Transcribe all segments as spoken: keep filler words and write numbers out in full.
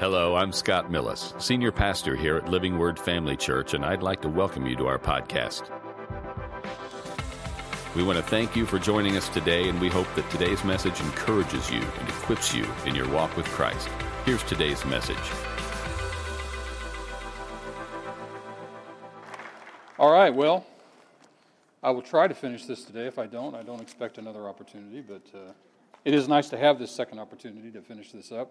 Hello, I'm Scott Millis, Senior Pastor here at Living Word Family Church, and I'd like to welcome you to our podcast. We want to thank you for joining us today, and we hope that today's message encourages you and equips you in your walk with Christ. Here's today's message. All right, well, I will try to finish this today. If I don't, I don't expect another opportunity, but uh, it is nice to have this second opportunity to finish this up.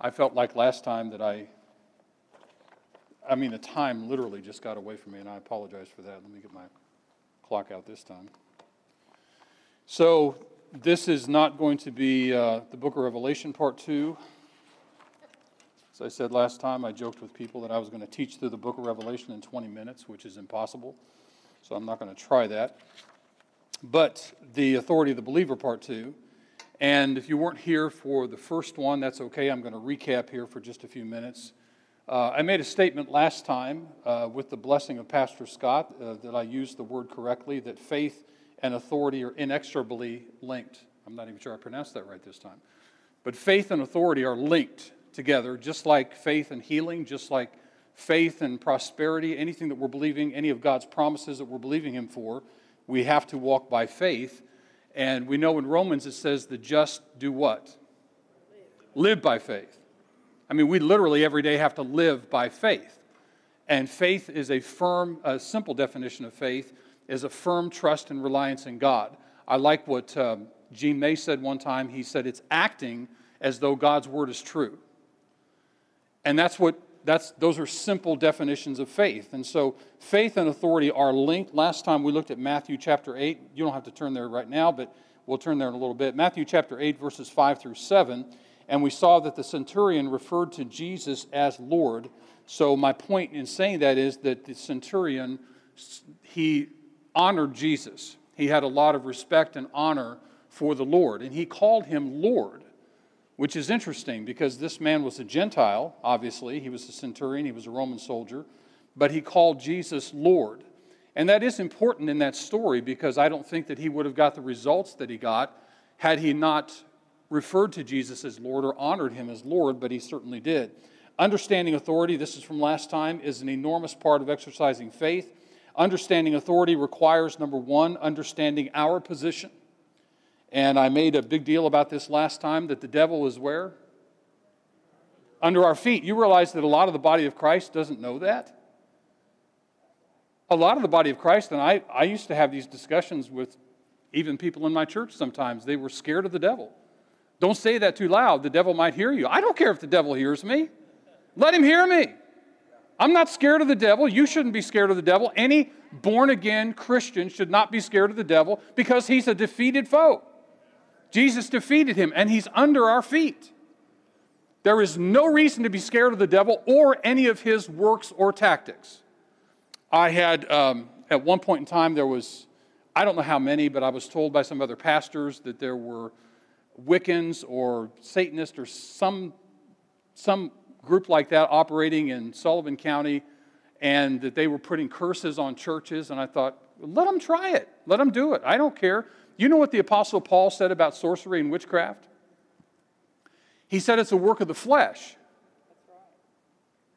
I felt like last time that I, I mean, the time literally just got away from me, and I apologize for that. Let me get my clock out this time. So this is not going to be uh, the Book of Revelation Part two. As I said last time, I joked with people that I was going to teach through the Book of Revelation in twenty minutes, which is impossible, so I'm not going to try that. But the Authority of the Believer Part two. And if you weren't here for the first one, that's okay. I'm going to recap here for just a few minutes. Uh, I made a statement last time uh, with the blessing of Pastor Scott uh, that I used the word correctly, that faith and authority are inexorably linked. I'm not even sure I pronounced that right this time. But faith and authority are linked together, just like faith and healing, just like faith and prosperity, anything that we're believing, any of God's promises that we're believing Him for, we have to walk by faith. And we know in Romans it says the just do what? Live. Live by faith. I mean, we literally every day have to live by faith. And faith is a firm, a simple definition of faith, is a firm trust and reliance in God. I like what um, Gene May said one time. He said it's acting as though God's word is true. And that's what, that's those are simple definitions of faith. And so faith and authority are linked. Last time we looked at Matthew chapter eight. You don't have to turn there right now, but we'll turn there in a little bit. Matthew chapter eight, verses five through seven. And we saw that the centurion referred to Jesus as Lord. So my point in saying that is that the centurion, he honored Jesus. He had a lot of respect and honor for the Lord. And he called him Lord, which is interesting because this man was a Gentile, obviously. He was a centurion. He was a Roman soldier. But he called Jesus Lord. And that is important in that story because I don't think that he would have got the results that he got had he not referred to Jesus as Lord or honored him as Lord, but he certainly did. Understanding authority, this is from last time, is an enormous part of exercising faith. Understanding authority requires, number one, understanding our position. And I made a big deal about this last time, that the devil is where? Under our feet. You realize that a lot of the body of Christ doesn't know that? A lot of the body of Christ, and I, I used to have these discussions with even people in my church sometimes. They were scared of the devil. Don't say that too loud. The devil might hear you. I don't care if the devil hears me. Let him hear me. I'm not scared of the devil. You shouldn't be scared of the devil. Any born-again Christian should not be scared of the devil because he's a defeated foe. Jesus defeated him, and he's under our feet. There is no reason to be scared of the devil or any of his works or tactics. I had, um, at one point in time, there was, I don't know how many, but I was told by some other pastors that there were Wiccans or Satanists or some some group like that operating in Sullivan County, and that they were putting curses on churches, and I thought, let them try it. Let them do it. I don't care. You know what the Apostle Paul said about sorcery and witchcraft? He said it's a work of the flesh.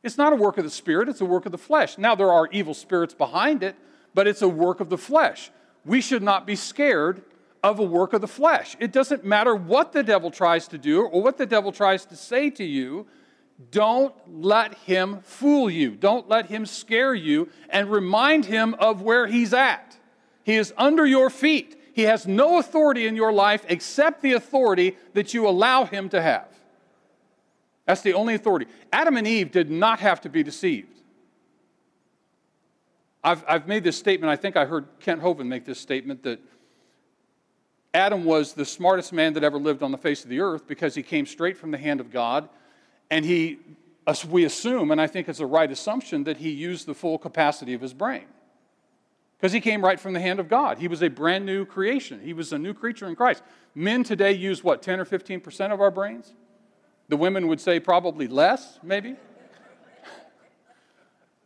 It's not a work of the spirit, it's a work of the flesh. Now, there are evil spirits behind it, but it's a work of the flesh. We should not be scared of a work of the flesh. It doesn't matter what the devil tries to do or what the devil tries to say to you. Don't let him fool you. Don't let him scare you, and remind him of where he's at. He is under your feet. He has no authority in your life except the authority that you allow him to have. That's the only authority. Adam and Eve did not have to be deceived. I've, I've made this statement. I think I heard Kent Hovind make this statement, that Adam was the smartest man that ever lived on the face of the earth because he came straight from the hand of God, and he, as we assume, and I think it's a right assumption, that he used the full capacity of his brain. Because he came right from the hand of God. He was a brand new creation. He was a new creature in Christ. Men today use, what, ten or fifteen percent of our brains? The women would say probably less, maybe.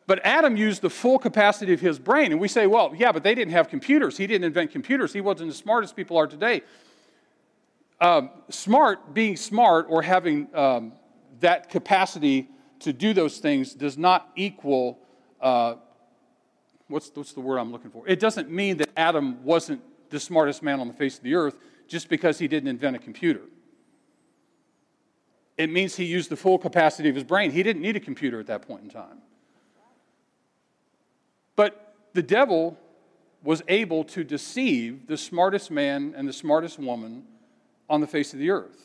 But Adam used the full capacity of his brain. And we say, well, yeah, but they didn't have computers. He didn't invent computers. He wasn't the smartest people are today. Um, smart, being smart, or having um, that capacity to do those things does not equal, uh, what's, what's the word I'm looking for? It doesn't mean that Adam wasn't the smartest man on the face of the earth just because he didn't invent a computer. It means he used the full capacity of his brain. He didn't need a computer at that point in time. But the devil was able to deceive the smartest man and the smartest woman on the face of the earth.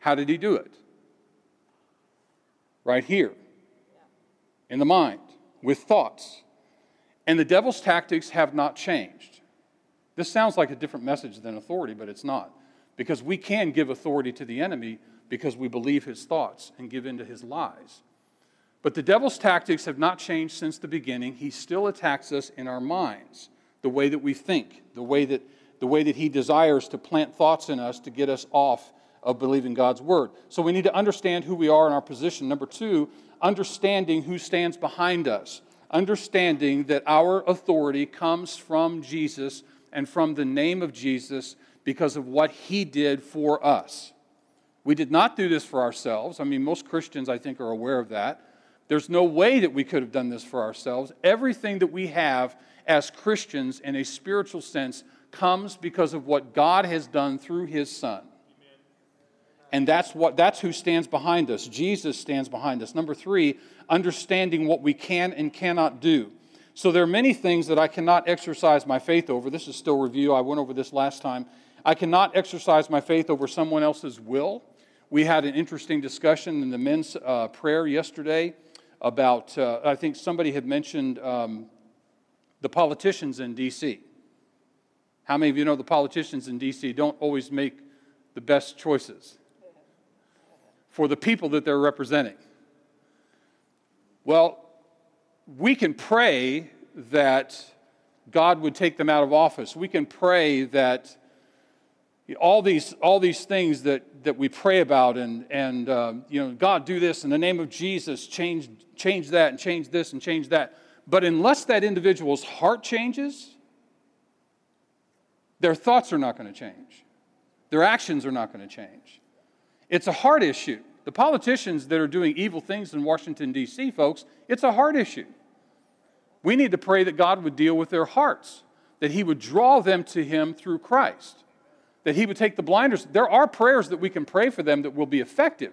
How did he do it? Right here, in the mind, with thoughts. And the devil's tactics have not changed. This sounds like a different message than authority, but it's not. Because we can give authority to the enemy because we believe his thoughts and give in to his lies. But the devil's tactics have not changed since the beginning. He still attacks us in our minds, the way that we think, the way that, the way that he desires to plant thoughts in us to get us off of believing God's word. So we need to understand who we are in our position. Number two, understanding who stands behind us. Understanding that our authority comes from Jesus and from the name of Jesus because of what he did for us. We did not do this for ourselves. I mean, most Christians, I think, are aware of that. There's no way that we could have done this for ourselves. Everything that we have as Christians in a spiritual sense comes because of what God has done through his Son. Amen. And that's what that's who stands behind us. Jesus stands behind us. Number three, understanding what we can and cannot do. So there are many things that I cannot exercise my faith over. This is still review. I went over this last time. I cannot exercise my faith over someone else's will. We had an interesting discussion in the men's uh, prayer yesterday about, uh, I think somebody had mentioned um, the politicians in D C How many of you know the politicians in D C don't always make the best choices for the people that they're representing? Well, we can pray that God would take them out of office. We can pray that All these, all these things that, that we pray about, and and uh, you know, God, do this in the name of Jesus, change change that, and change this, and change that. But unless that individual's heart changes, their thoughts are not going to change, their actions are not going to change. It's a heart issue. The politicians that are doing evil things in Washington D C, folks, it's a heart issue. We need to pray that God would deal with their hearts, that He would draw them to Him through Christ. That he would take the blinders. There are prayers that we can pray for them that will be effective.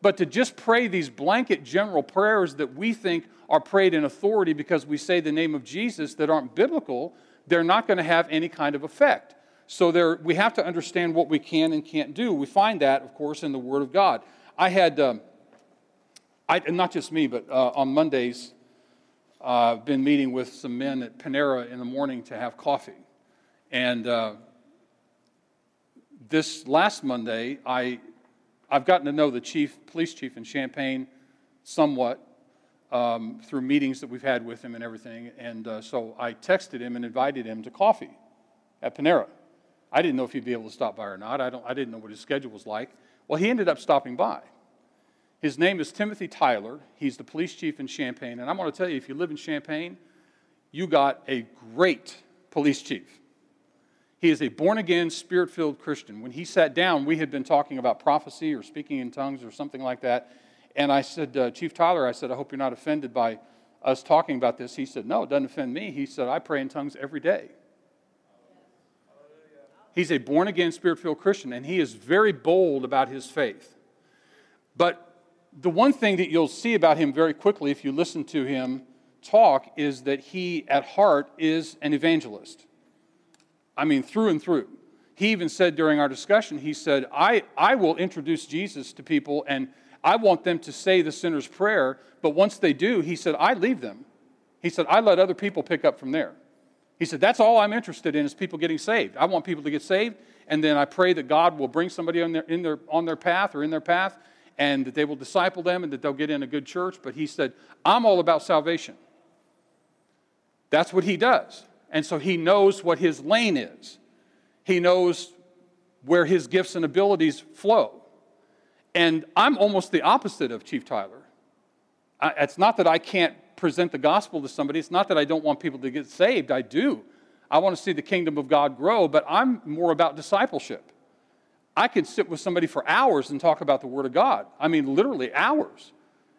But to just pray these blanket general prayers that we think are prayed in authority because we say the name of Jesus that aren't biblical, they're not going to have any kind of effect. So there, we have to understand what we can and can't do. We find that, of course, in the Word of God. I had, um, I, not just me, but uh, on Mondays, uh, I've been meeting with some men at Panera in the morning to have coffee. And Uh, This last Monday, I, I've gotten to know the chief, police chief in Champaign somewhat um, through meetings that we've had with him and everything. And uh, so I texted him and invited him to coffee at Panera. I didn't know if he'd be able to stop by or not. I don't. I didn't know what his schedule was like. Well, he ended up stopping by. His name is Timothy Tyler. He's the police chief in Champaign. And I'm going to tell you, if you live in Champaign, you got a great police chief. He is a born-again, spirit-filled Christian. When he sat down, we had been talking about prophecy or speaking in tongues or something like that. And I said, uh, Chief Tyler, I said, I hope you're not offended by us talking about this. He said, no, it doesn't offend me. He said, I pray in tongues every day. He's a born-again, spirit-filled Christian, and he is very bold about his faith. But the one thing that you'll see about him very quickly if you listen to him talk is that he, at heart, is an evangelist. I mean, through and through. He even said during our discussion, he said, I, I will introduce Jesus to people, and I want them to say the sinner's prayer, but once they do, he said, I leave them. He said, I let other people pick up from there. He said, that's all I'm interested in is people getting saved. I want people to get saved, and then I pray that God will bring somebody on their, in their, on their path or in their path, and that they will disciple them and that they'll get in a good church. But he said, I'm all about salvation. That's what he does. And so he knows what his lane is. He knows where his gifts and abilities flow. And I'm almost the opposite of Chief Tyler. I, it's not that I can't present the gospel to somebody. It's not that I don't want people to get saved. I do. I want to see the kingdom of God grow, but I'm more about discipleship. I could sit with somebody for hours and talk about the Word of God. I mean, literally hours.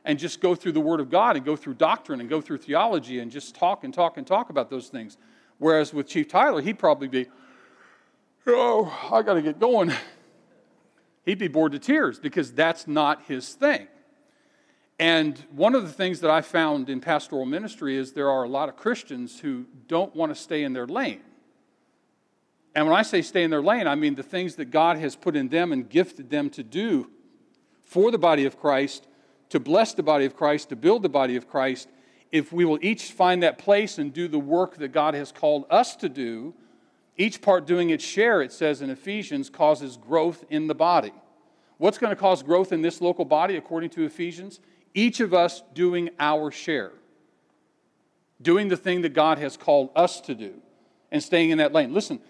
And just go through the Word of God and go through doctrine and go through theology and just talk and talk and talk about those things. Whereas with Chief Tyler, he'd probably be, oh, I got to get going. He'd be bored to tears because that's not his thing. And one of the things that I found in pastoral ministry is there are a lot of Christians who don't want to stay in their lane. And when I say stay in their lane, I mean the things that God has put in them and gifted them to do for the body of Christ, to bless the body of Christ, to build the body of Christ. If we will each find that place and do the work that God has called us to do, each part doing its share, it says in Ephesians, causes growth in the body. What's going to cause growth in this local body, according to Ephesians? Each of us doing our share, doing the thing that God has called us to do, and staying in that lane. Listen,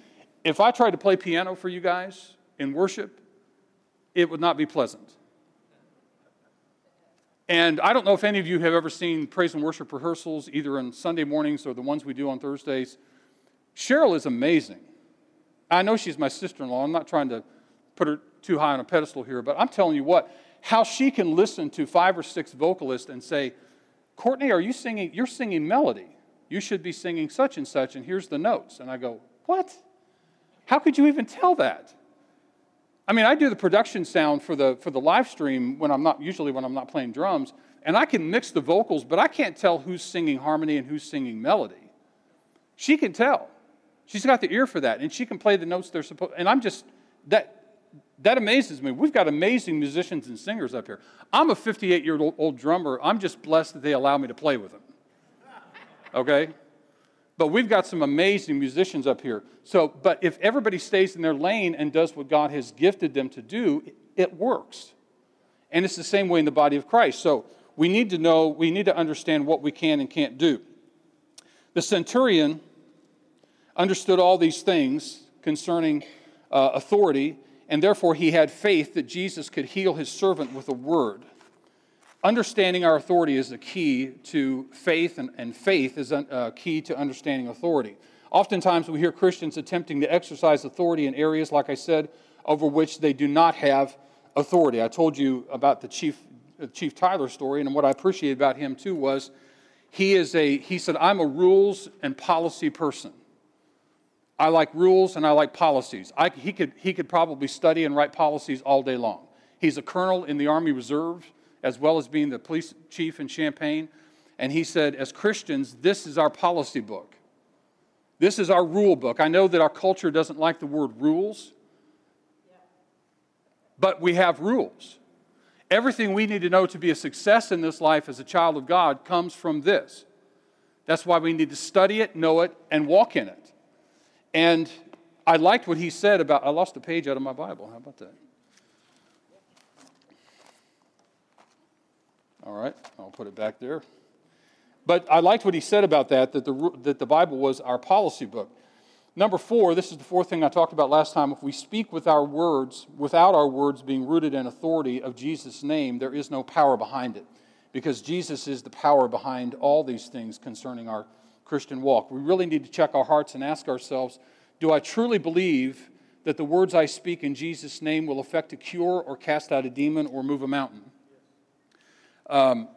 if I tried to play piano for you guys in worship, it would not be pleasant. And I don't know if any of you have ever seen praise and worship rehearsals, either on Sunday mornings or the ones we do on Thursdays. Cheryl is amazing. I know she's my sister-in-law. I'm not trying to put her too high on a pedestal here, but I'm telling you what, how she can listen to five or six vocalists and say, Courtney, are you singing? You're singing melody. You should be singing such and such, and here's the notes. And I go, what? How could you even tell that? I mean, I do the production sound for the for the live stream when I'm not usually when I'm not playing drums, and I can mix the vocals, but I can't tell who's singing harmony and who's singing melody. She can tell. She's got the ear for that, and she can play the notes they're supposed. And I'm just that that amazes me. We've got amazing musicians and singers up here. I'm a fifty-eight-year-old drummer. I'm just blessed that they allow me to play with them. Okay? But we've got some amazing musicians up here. So, but if everybody stays in their lane and does what God has gifted them to do, it works. And it's the same way in the body of Christ. So we need to know, we need to understand what we can and can't do. The centurion understood all these things concerning uh, authority, and therefore he had faith that Jesus could heal his servant with a word. Understanding our authority is the key to faith, and, and faith is a uh, key to understanding authority. Oftentimes we hear Christians attempting to exercise authority in areas, like I said, over which they do not have authority. I told you about the Chief uh, Chief Tyler story, and what I appreciated about him too was he is a he said, I'm a rules and policy person. I like rules and I like policies. I, he could he could probably study and write policies all day long. He's a colonel in the Army Reserve, as well as being the police chief in Champaign. And he said, as Christians, this is our policy book. This is our rule book. I know that our culture doesn't like the word rules, but we have rules. Everything we need to know to be a success in this life as a child of God comes from this. That's why we need to study it, know it, and walk in it. And I liked what he said about, I lost a page out of my Bible. How about that? All right, I'll put it back there. But I liked what he said about that, that the, that the Bible was our policy book. Number four, this is the fourth thing I talked about last time. If we speak with our words, without our words being rooted in authority of Jesus' name, there is no power behind it, because Jesus is the power behind all these things concerning our Christian walk. We really need to check our hearts and ask ourselves, do I truly believe that the words I speak in Jesus' name will affect a cure or cast out a demon or move a mountain? Um,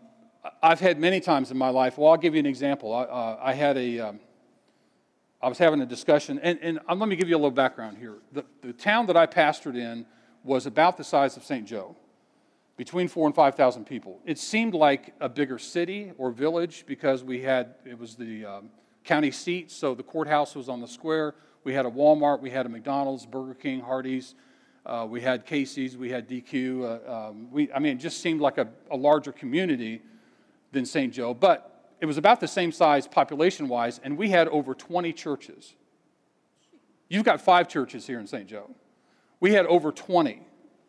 I've had many times in my life, well, I'll give you an example. I, uh, I had a, um, I was having a discussion, and, and um, let me give you a little background here. The, the town that I pastored in was about the size of Saint Joe, between four and five thousand people. It seemed like a bigger city or village because we had, it was the um, county seat, so the courthouse was on the square. We had a Walmart, we had a McDonald's, Burger King, Hardee's. Uh, we had Casey's, we had D Q. Uh, um, we, I mean, it just seemed like a, a larger community than Saint Joe, but it was about the same size population-wise, and we had over twenty churches. You've got five churches here in Saint Joe. We had over twenty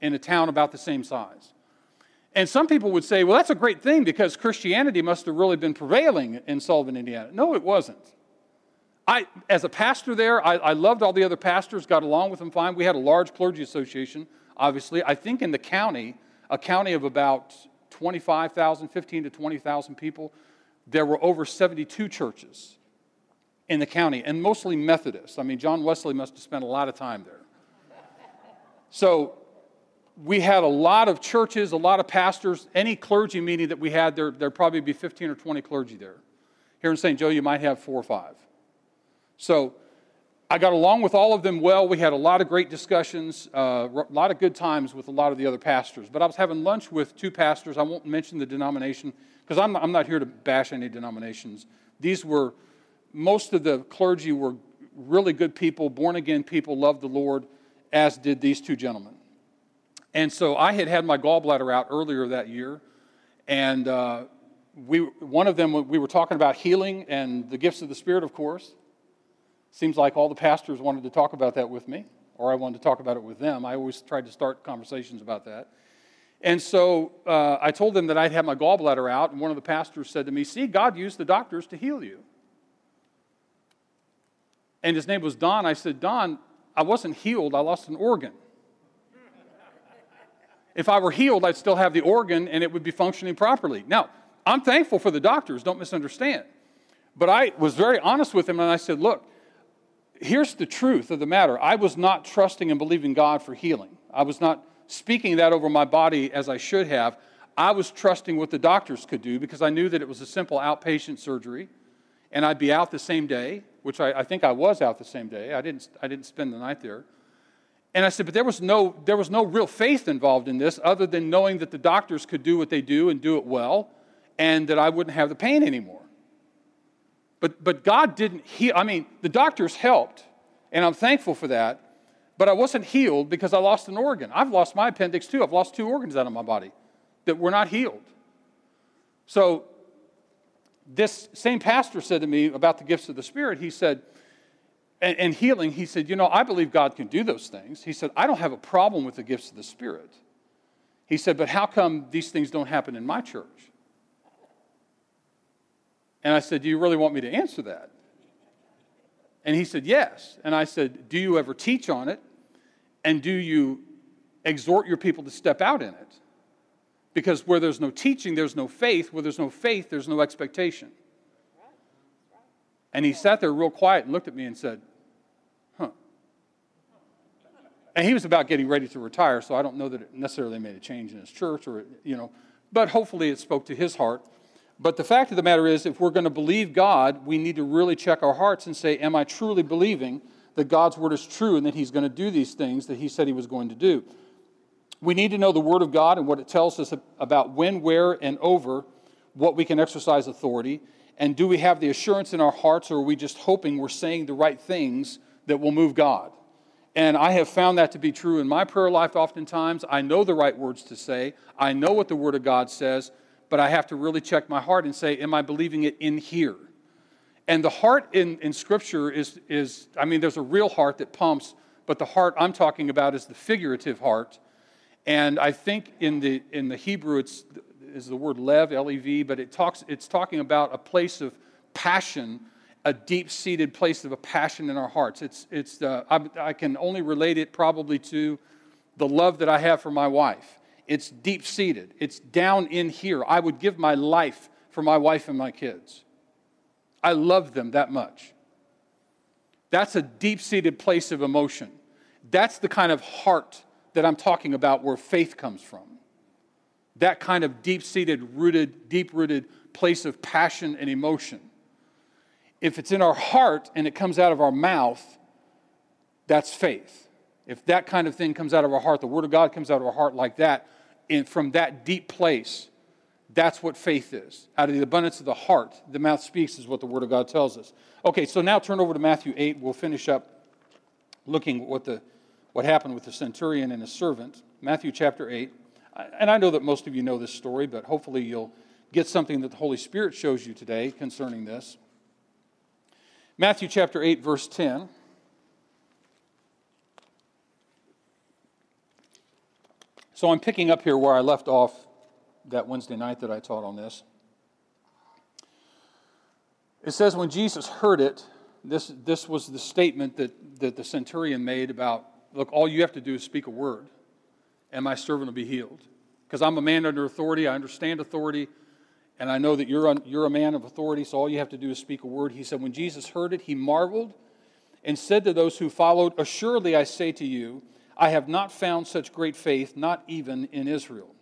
in a town about the same size. And some people would say, well, that's a great thing because Christianity must have really been prevailing in Sullivan, Indiana. No, it wasn't. I, as a pastor there, I, I loved all the other pastors, got along with them fine. We had a large clergy association, obviously. I think in the county, a county of about twenty-five thousand, fifteen to twenty thousand people, there were over seventy-two churches in the county, and mostly Methodists. I mean, John Wesley must have spent a lot of time there. So we had a lot of churches, a lot of pastors. Any clergy meeting that we had, there there'd probably be fifteen or twenty clergy there. Here in Saint Joe, you might have four or five. So I got along with all of them well. We had a lot of great discussions, uh, a lot of good times with a lot of the other pastors. But I was having lunch with two pastors. I won't mention the denomination because I'm, I'm not here to bash any denominations. These were, most of the clergy were really good people, born-again people, loved the Lord, as did these two gentlemen. And so I had had my gallbladder out earlier that year, and uh, we one of them, we were talking about healing and the gifts of the Spirit, of course. Seems like all the pastors wanted to talk about that with me, or I wanted to talk about it with them. I always tried to start conversations about that. And so uh, I told them that I'd had my gallbladder out, and one of the pastors said to me, "See, God used the doctors to heal you." And his name was Don. I said, "Don, I wasn't healed. I lost an organ. If I were healed, I'd still have the organ, and it would be functioning properly." Now, I'm thankful for the doctors. Don't misunderstand. But I was very honest with him, and I said, "Look, here's the truth of the matter. I was not trusting and believing God for healing. I was not speaking that over my body as I should have. I was trusting what the doctors could do because I knew that it was a simple outpatient surgery and I'd be out the same day," which I, I think I was out the same day. I didn't I didn't spend the night there. And I said, but there was no there was no real faith involved in this other than knowing that the doctors could do what they do and do it well and that I wouldn't have the pain anymore. But but God didn't heal. I mean, the doctors helped, and I'm thankful for that, but I wasn't healed because I lost an organ. I've lost my appendix too. I've lost two organs out of my body that were not healed. So this same pastor said to me about the gifts of the Spirit, he said, and, and healing, he said, "You know, I believe God can do those things." He said, "I don't have a problem with the gifts of the Spirit." He said, "But how come these things don't happen in my church?" And I said, "Do you really want me to answer that?" And he said, "Yes." And I said, "Do you ever teach on it? And do you exhort your people to step out in it? Because where there's no teaching, there's no faith. Where there's no faith, there's no expectation." And he sat there real quiet and looked at me and said, "Huh." And he was about getting ready to retire, so I don't know that it necessarily made a change in his church or, you know, but hopefully it spoke to his heart. But the fact of the matter is, if we're going to believe God, we need to really check our hearts and say, am I truly believing that God's word is true and that he's going to do these things that he said he was going to do? We need to know the word of God and what it tells us about when, where, and over what we can exercise authority. And do we have the assurance in our hearts, or are we just hoping we're saying the right things that will move God? And I have found that to be true in my prayer life oftentimes. I know the right words to say. I know what the word of God says. But I have to really check my heart and say, am I believing it in here? And the heart in, in Scripture is, is, I mean, there's a real heart that pumps, but the heart I'm talking about is the figurative heart. And I think in the in the Hebrew, it's is the word lev, L E V, but it talks it's talking about a place of passion, a deep-seated place of a passion in our hearts. It's it's uh, I, I can only relate it probably to the love that I have for my wife. It's deep-seated. It's down in here. I would give my life for my wife and my kids. I love them that much. That's a deep-seated place of emotion. That's the kind of heart that I'm talking about where faith comes from. That kind of deep-seated, rooted, deep-rooted place of passion and emotion. If it's in our heart and it comes out of our mouth, that's faith. If that kind of thing comes out of our heart, the Word of God comes out of our heart like that, and from that deep place, that's what faith is. Out of the abundance of the heart, the mouth speaks, is what the Word of God tells us. Okay, so now turn over to Matthew eight. We'll finish up looking at what the what happened with the centurion and his servant. Matthew chapter eight. And I know that most of you know this story, but hopefully you'll get something that the Holy Spirit shows you today concerning this. Matthew chapter eight, verse ten. So I'm picking up here where I left off that Wednesday night that I taught on this. It says, when Jesus heard it, this this was the statement that, that the centurion made about, look, all you have to do is speak a word, and my servant will be healed. Because I'm a man under authority, I understand authority, and I know that you're un, you're a man of authority, so all you have to do is speak a word. He said, when Jesus heard it, he marveled and said to those who followed, assuredly I say to you, I have not found such great faith, not even in Israel.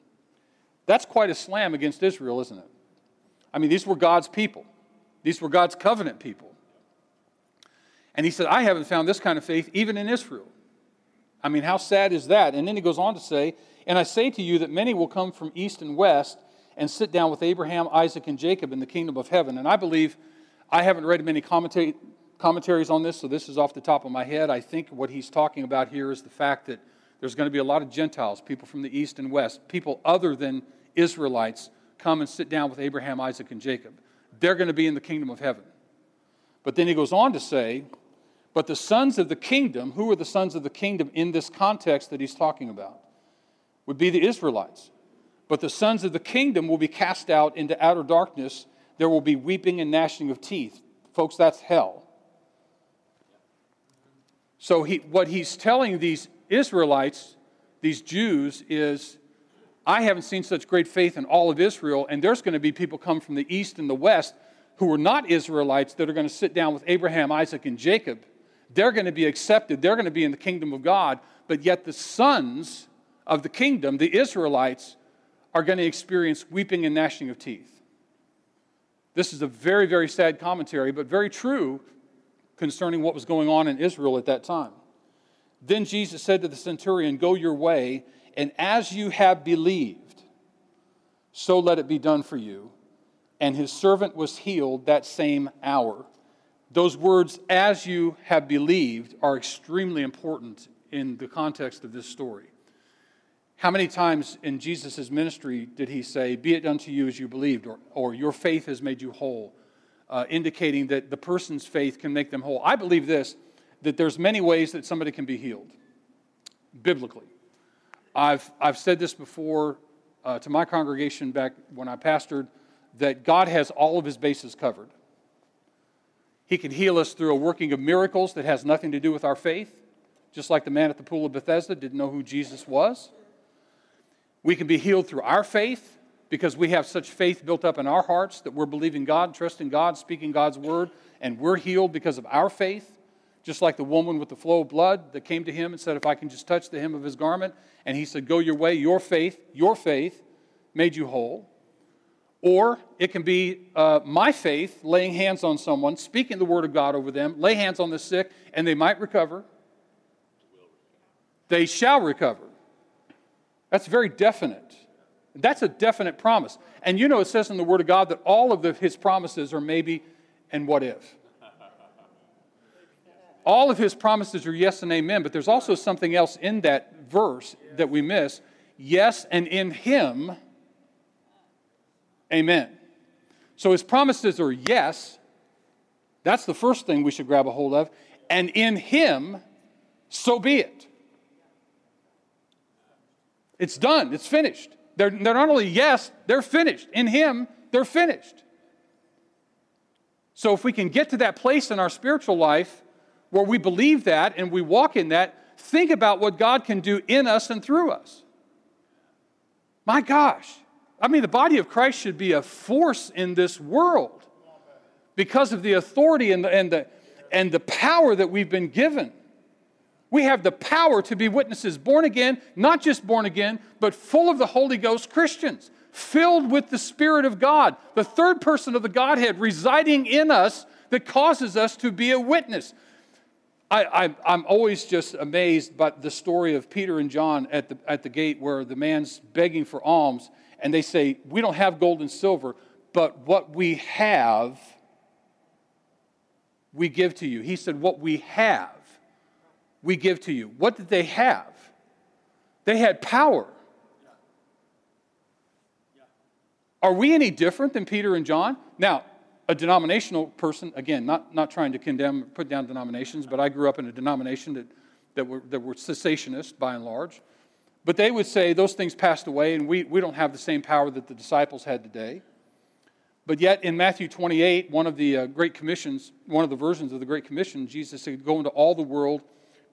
That's quite a slam against Israel, isn't it? I mean, these were God's people. These were God's covenant people. And he said, I haven't found this kind of faith even in Israel. I mean, how sad is that? And then he goes on to say, and I say to you that many will come from east and west and sit down with Abraham, Isaac, and Jacob in the kingdom of heaven. And I believe, I haven't read many commenta- commentaries on this, so this is off the top of my head. I think what he's talking about here is the fact that there's going to be a lot of Gentiles, people from the east and west, people other than Israelites, come and sit down with Abraham, Isaac, and Jacob. They're going to be in the kingdom of heaven. But then he goes on to say, but the sons of the kingdom, who are the sons of the kingdom in this context that he's talking about? Would be the Israelites. But the sons of the kingdom will be cast out into outer darkness. There will be weeping and gnashing of teeth. Folks, that's hell. So he, what he's telling these Israelites, these Jews, is I haven't seen such great faith in all of Israel, and there's going to be people come from the east and the west who are not Israelites that are going to sit down with Abraham, Isaac, and Jacob. They're going to be accepted. They're going to be in the kingdom of God. But yet the sons of the kingdom, the Israelites, are going to experience weeping and gnashing of teeth. This is a very, very sad commentary, but very true concerning what was going on in Israel at that time. Then Jesus said to the centurion, go your way, and as you have believed, so let it be done for you. And his servant was healed that same hour. Those words, as you have believed, are extremely important in the context of this story. How many times in Jesus' ministry did he say, be it unto you as you believed, or, or your faith has made you whole, uh, indicating that the person's faith can make them whole? I believe this, that there's many ways that somebody can be healed, biblically. I've, I've said this before uh, to my congregation back when I pastored, that God has all of his bases covered. He can heal us through a working of miracles that has nothing to do with our faith, just like the man at the pool of Bethesda didn't know who Jesus was. We can be healed through our faith because we have such faith built up in our hearts that we're believing God, trusting God, speaking God's word, and we're healed because of our faith, just like the woman with the flow of blood that came to him and said, if I can just touch the hem of his garment, and he said, go your way, your faith, your faith made you whole. Or it can be uh, my faith, laying hands on someone, speaking the word of God over them, lay hands on the sick, and they might recover. They shall recover. That's very definite. That's a definite promise. And you know it says in the word of God that all of the, his promises are maybe and what if. All of his promises are yes and amen, but there's also something else in that verse that we miss. Yes, and in him... amen. So his promises are yes. That's the first thing we should grab a hold of. And in him, so be it. It's done. It's finished. They're, they're not only yes, they're finished. In him, they're finished. So if we can get to that place in our spiritual life where we believe that and we walk in that, think about what God can do in us and through us. My gosh. I mean, the body of Christ should be a force in this world because of the authority and the, and the, and the power that we've been given. We have the power to be witnesses, born again, not just born again, but full of the Holy Ghost Christians, filled with the Spirit of God, the third person of the Godhead residing in us that causes us to be a witness. I, I, I'm always just amazed by the story of Peter and John at the, at the gate where the man's begging for alms. And they say, we don't have gold and silver, but what we have, we give to you. He said, what we have, we give to you. What did they have? They had power. Are we any different than Peter and John? Now, a denominational person, again, not, not trying to condemn, put down denominations, but I grew up in a denomination that, that were, that were cessationist by and large. But they would say those things passed away and we, we don't have the same power that the disciples had today. But yet in Matthew twenty-eight, one of the uh, Great Commissions, one of the versions of the Great Commission, Jesus said, go into all the world,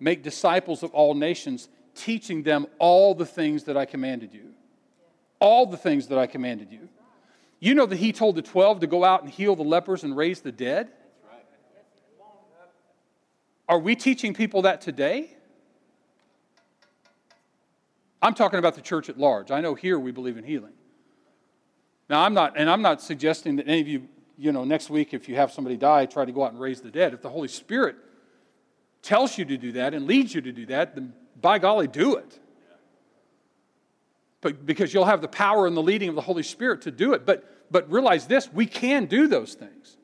make disciples of all nations, teaching them all the things that I commanded you. All the things that I commanded you. You know that he told the twelve to go out and heal the lepers and raise the dead? Are we teaching people that today? I'm talking about the church at large. I know here we believe in healing. Now, I'm not, and I'm not suggesting that any of you, you know, next week if you have somebody die, try to go out and raise the dead. If the Holy Spirit tells you to do that and leads you to do that, then by golly, do it. But because you'll have the power and the leading of the Holy Spirit to do it. But but realize this, we can do those things.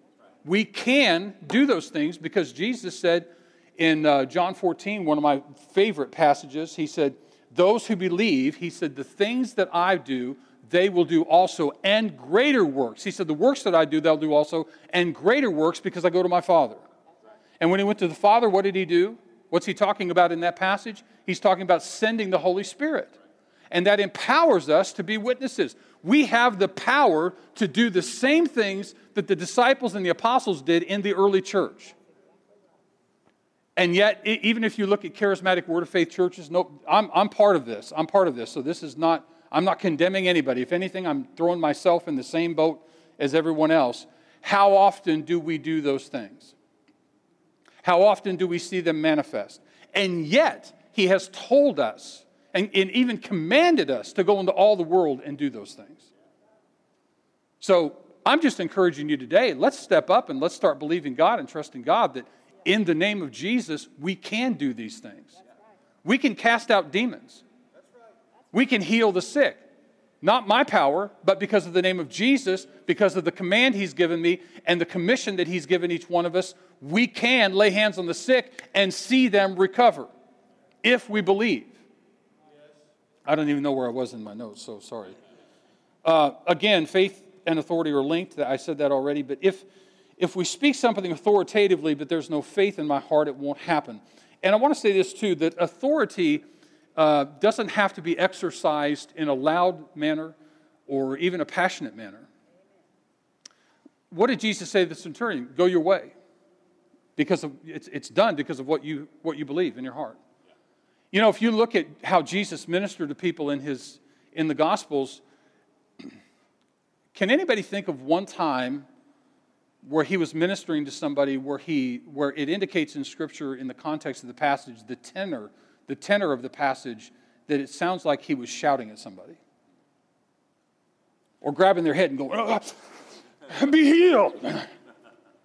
We can do those things because Jesus said in uh, John fourteen, one of my favorite passages, he said, those who believe, he said, the things that I do, they will do also, and greater works. He said, the works that I do, they'll do also, and greater works because I go to my Father. And when he went to the Father, what did he do? What's he talking about in that passage? He's talking about sending the Holy Spirit. And that empowers us to be witnesses. We have the power to do the same things that the disciples and the apostles did in the early church. And yet, even if you look at charismatic Word of Faith churches, no, I'm, I'm part of this. I'm part of this. So this is not, I'm not condemning anybody. If anything, I'm throwing myself in the same boat as everyone else. How often do we do those things? How often do we see them manifest? And yet, he has told us and, and even commanded us to go into all the world and do those things. So I'm just encouraging you today, let's step up and let's start believing God and trusting God that in the name of Jesus, we can do these things. We can cast out demons. We can heal the sick. Not my power, but because of the name of Jesus, because of the command he's given me and the commission that he's given each one of us, we can lay hands on the sick and see them recover if we believe. I don't even know where I was in my notes, so sorry. Uh, again, faith and authority are linked. I said that already, but if... If we speak something authoritatively, but there's no faith in my heart, it won't happen. And I want to say this too, that authority uh, doesn't have to be exercised in a loud manner or even a passionate manner. What did Jesus say to the centurion? Go your way. Because of, it's, it's done because of what you, what you believe in your heart. You know, if you look at how Jesus ministered to people in his in the Gospels, can anybody think of one time where he was ministering to somebody, where he, where it indicates in Scripture, in the context of the passage, the tenor, the tenor of the passage, that it sounds like he was shouting at somebody, or grabbing their head and going, "Be healed!"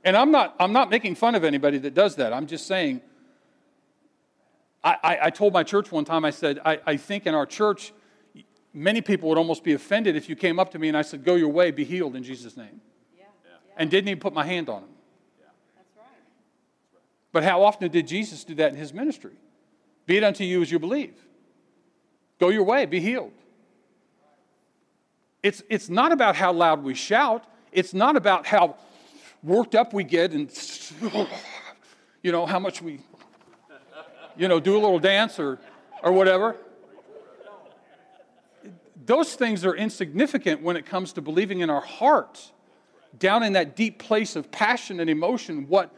And I'm not, I'm not making fun of anybody that does that. I'm just saying. I, I, I told my church one time. I said, I, I think in our church, many people would almost be offended if you came up to me and I said, "Go your way, be healed in Jesus' name." And didn't even put my hand on him. Yeah. That's right. But how often did Jesus do that in his ministry? Be it unto you as you believe. Go your way, be healed. It's, it's not about how loud we shout. It's not about how worked up we get and, you know, how much we, you know, do a little dance or, or whatever. Those things are insignificant when it comes to believing in our heart. Down in that deep place of passion and emotion, what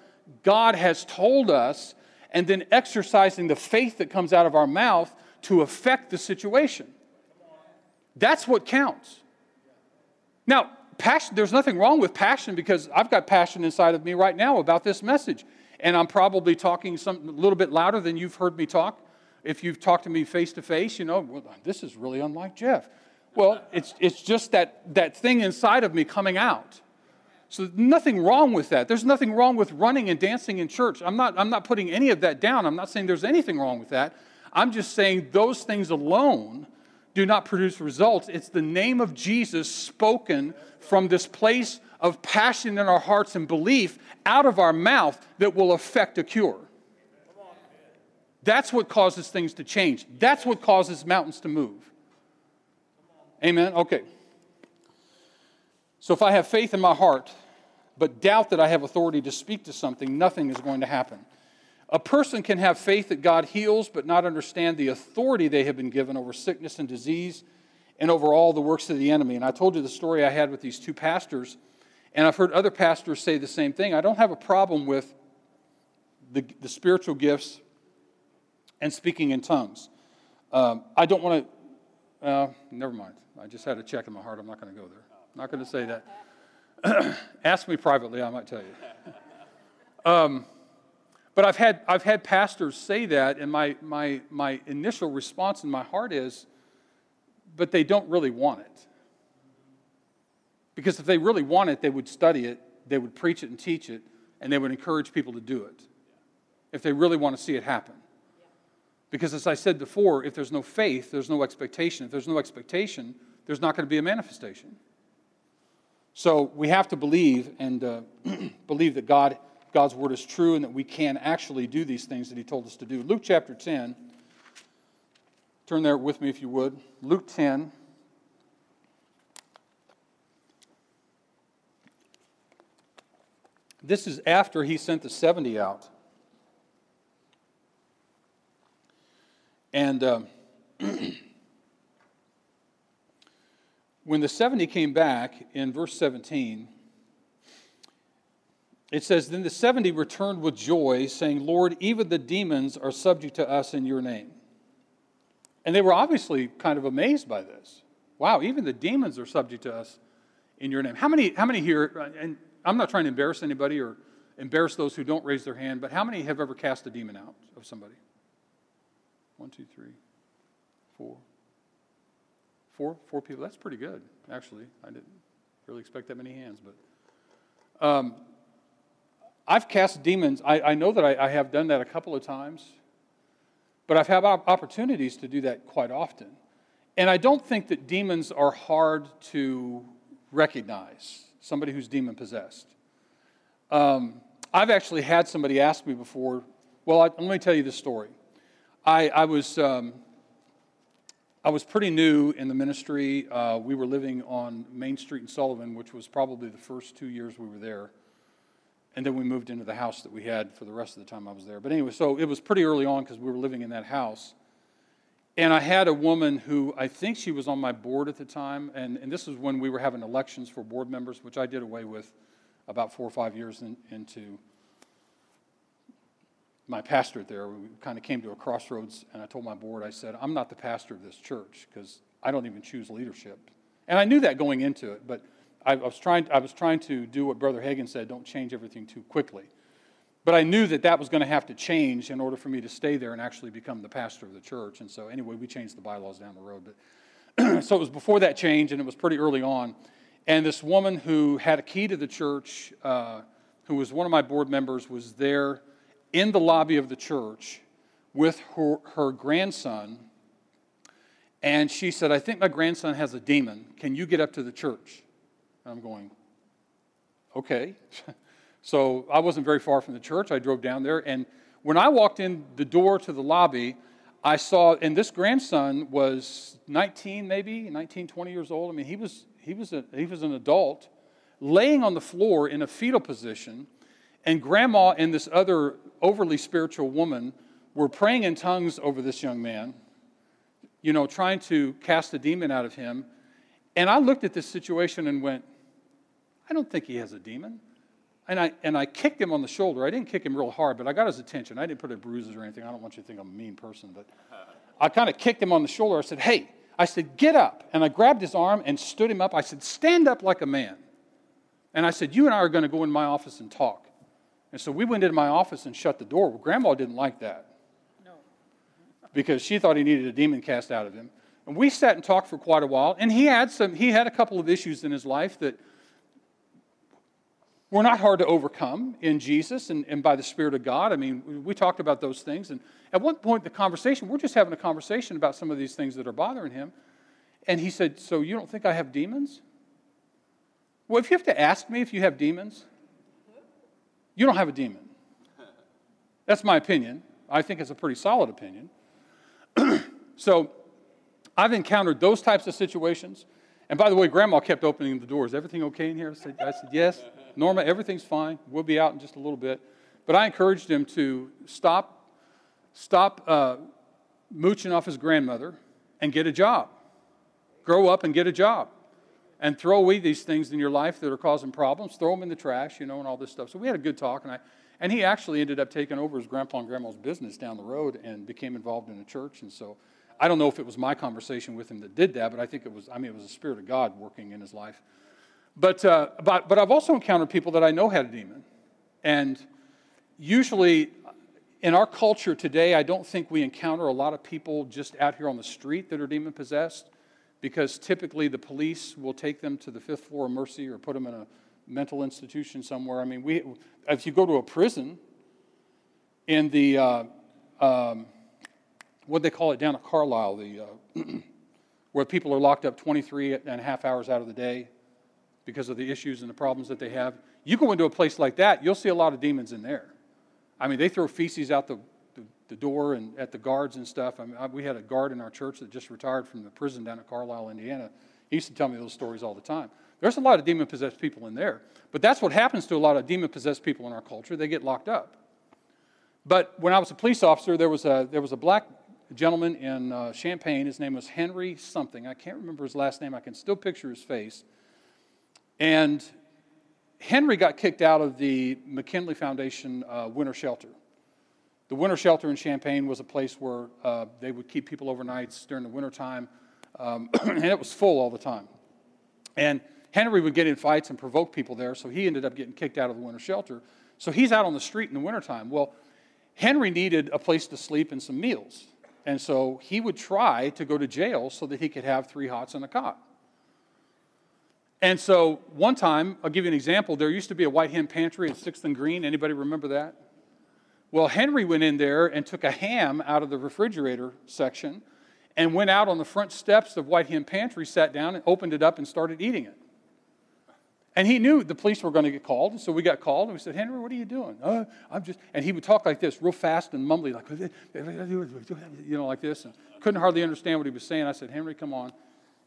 God has told us, and then exercising the faith that comes out of our mouth to affect the situation. That's what counts. Now, passion, there's nothing wrong with passion, because I've got passion inside of me right now about this message. And I'm probably talking some, a little bit louder than you've heard me talk. If you've talked to me face to face, you know, well, this is really unlike Jeff. Well, it's it's just that that thing inside of me coming out. So nothing wrong with that. There's nothing wrong with running and dancing in church. I'm not, I'm not putting any of that down. I'm not saying there's anything wrong with that. I'm just saying those things alone do not produce results. It's the name of Jesus spoken from this place of passion in our hearts and belief out of our mouth that will affect a cure. That's what causes things to change. That's what causes mountains to move. Amen? Okay. So if I have faith in my heart, but doubt that I have authority to speak to something, nothing is going to happen. A person can have faith that God heals, but not understand the authority they have been given over sickness and disease and over all the works of the enemy. And I told you the story I had with these two pastors, and I've heard other pastors say the same thing. I don't have a problem with the, the spiritual gifts and speaking in tongues. Um, I don't want to... Uh, never mind. I just had a check in my heart. I'm not going to go there. I'm not going to say that. Ask me privately, I might tell you. Um, but I've had I've had pastors say that, and my my my initial response in my heart is, but they don't really want it. Because if they really want it, they would study it, they would preach it and teach it, and they would encourage people to do it if they really want to see it happen. Because as I said before, if there's no faith, there's no expectation. If there's no expectation, there's not going to be a manifestation. So we have to believe and uh, believe that God, God's word is true and that we can actually do these things that he told us to do. Luke chapter ten. Turn there with me if you would. Luke ten. This is after he sent the seventy out. And um, when the seventy came back, in verse seventeen, it says, "Then the seventy returned with joy, saying, 'Lord, even the demons are subject to us in your name.'" And they were obviously kind of amazed by this. Wow, even the demons are subject to us in your name. How many, how many here, and I'm not trying to embarrass anybody or embarrass those who don't raise their hand, but how many have ever cast a demon out of somebody? One, two, three, four. Four, four people. That's pretty good, actually. I didn't really expect that many hands, but um, I've cast demons. I, I know that I, I have done that a couple of times, but I've had opportunities to do that quite often. And I don't think that demons are hard to recognize, somebody who's demon-possessed. Um, I've actually had somebody ask me before, well, I, let me tell you this story. I, I was um, I was pretty new in the ministry. Uh, we were living on Main Street in Sullivan, which was probably the first two years we were there. And then we moved into the house that we had for the rest of the time I was there. But anyway, so it was pretty early on because we were living in that house. And I had a woman who, I think she was on my board at the time, and, and this was when we were having elections for board members, which I did away with about four or five years in, into my pastorate there. We kind of came to a crossroads, and I told my board, I said, I'm not the pastor of this church because I don't even choose leadership. And I knew that going into it, but I, I was trying I was trying to do what Brother Hagin said, don't change everything too quickly. But I knew that that was going to have to change in order for me to stay there and actually become the pastor of the church. And so anyway, we changed the bylaws down the road. But so it was before that change, and it was pretty early on. And this woman who had a key to the church, uh, who was one of my board members, was there in the lobby of the church with her, her grandson, and she said, I think my grandson has a demon. Can you get up to the church? And I'm going, okay. So I wasn't very far from the church. I drove down there, and when I walked in the door to the lobby, I saw, and this grandson was nineteen maybe, nineteen, twenty years old. I mean, he was he was a, he was an adult laying on the floor in a fetal position, and Grandma and this other overly spiritual woman were praying in tongues over this young man, you know, trying to cast a demon out of him. And I looked at this situation and went, I don't think he has a demon. And I and I kicked him on the shoulder. I didn't kick him real hard, but I got his attention. I didn't put a bruises or anything. I don't want you to think I'm a mean person, but I kind of kicked him on the shoulder. I said, hey, I said, get up. And I grabbed his arm and stood him up. I said, stand up like a man. And I said, you and I are going to go in my office and talk. And so we went into my office and shut the door. Well, Grandma didn't like that. No. Because she thought he needed a demon cast out of him. And we sat and talked for quite a while. And he had some, he had a couple of issues in his life that were not hard to overcome in Jesus and, and by the Spirit of God. I mean, we talked about those things. And at one point, the conversation, we're just having a conversation about some of these things that are bothering him. And he said, so you don't think I have demons? Well, if you have to ask me if you have demons, you don't have a demon. That's my opinion. I think it's a pretty solid opinion. So I've encountered those types of situations. And by the way, Grandma kept opening the doors. Everything okay in here? I said, I said, yes, Norma, everything's fine. We'll be out in just a little bit. But I encouraged him to stop, stop uh, mooching off his grandmother and get a job. Grow up and get a job. And throw away these things in your life that are causing problems. Throw them in the trash, you know, and all this stuff. So we had a good talk, and I, and he actually ended up taking over his grandpa and grandma's business down the road and became involved in a church. And so I don't know if it was my conversation with him that did that, but I think it was, I mean, it was the Spirit of God working in his life. But uh, but, but I've also encountered people that I know had a demon. And usually in our culture today, I don't think we encounter a lot of people just out here on the street that are demon-possessed. because typically the police will take them to the fifth floor of mercy or put them in a mental institution somewhere. I mean, we if you go to a prison in the, uh, um, what they call it down at Carlisle, the uh, where people are locked up twenty-three and a half hours out of the day because of the issues and the problems that they have. You go into a place like that, you'll see a lot of demons in there. I mean, they throw feces out the, the, the door and at the guards and stuff. I mean, I, we had a guard in our church that just retired from the prison down at Carlisle, Indiana. He used to tell me those stories all the time. There's a lot of demon-possessed people in there. But that's what happens to a lot of demon-possessed people in our culture. They get locked up. But when I was a police officer, there was a there was a black gentleman in uh, Champaign. His name was Henry something. I can't remember his last name. I can still picture his face. And Henry got kicked out of the McKinley Foundation uh, winter shelter. The winter shelter in Champaign was a place where uh, they would keep people overnights during the wintertime, um, and it was full all the time. And Henry would get in fights and provoke people there, so he ended up getting kicked out of the winter shelter. So he's out on the street in the wintertime. Well, Henry needed a place to sleep and some meals, and so he would try to go to jail so that he could have three hots and a cot. And so one time, I'll give you an example, there used to be a White Hen Pantry at sixth and Green. Anybody remember that? Well, Henry went in there and took a ham out of the refrigerator section and went out on the front steps of White Hen Pantry, sat down and opened it up and started eating it. And he knew the police were going to get called, so we got called, and we said, Henry, what are you doing? Oh, I'm just, and he would talk like this, real fast and mumbly, like, you know, like this. And couldn't hardly understand what he was saying. I said, Henry, come on.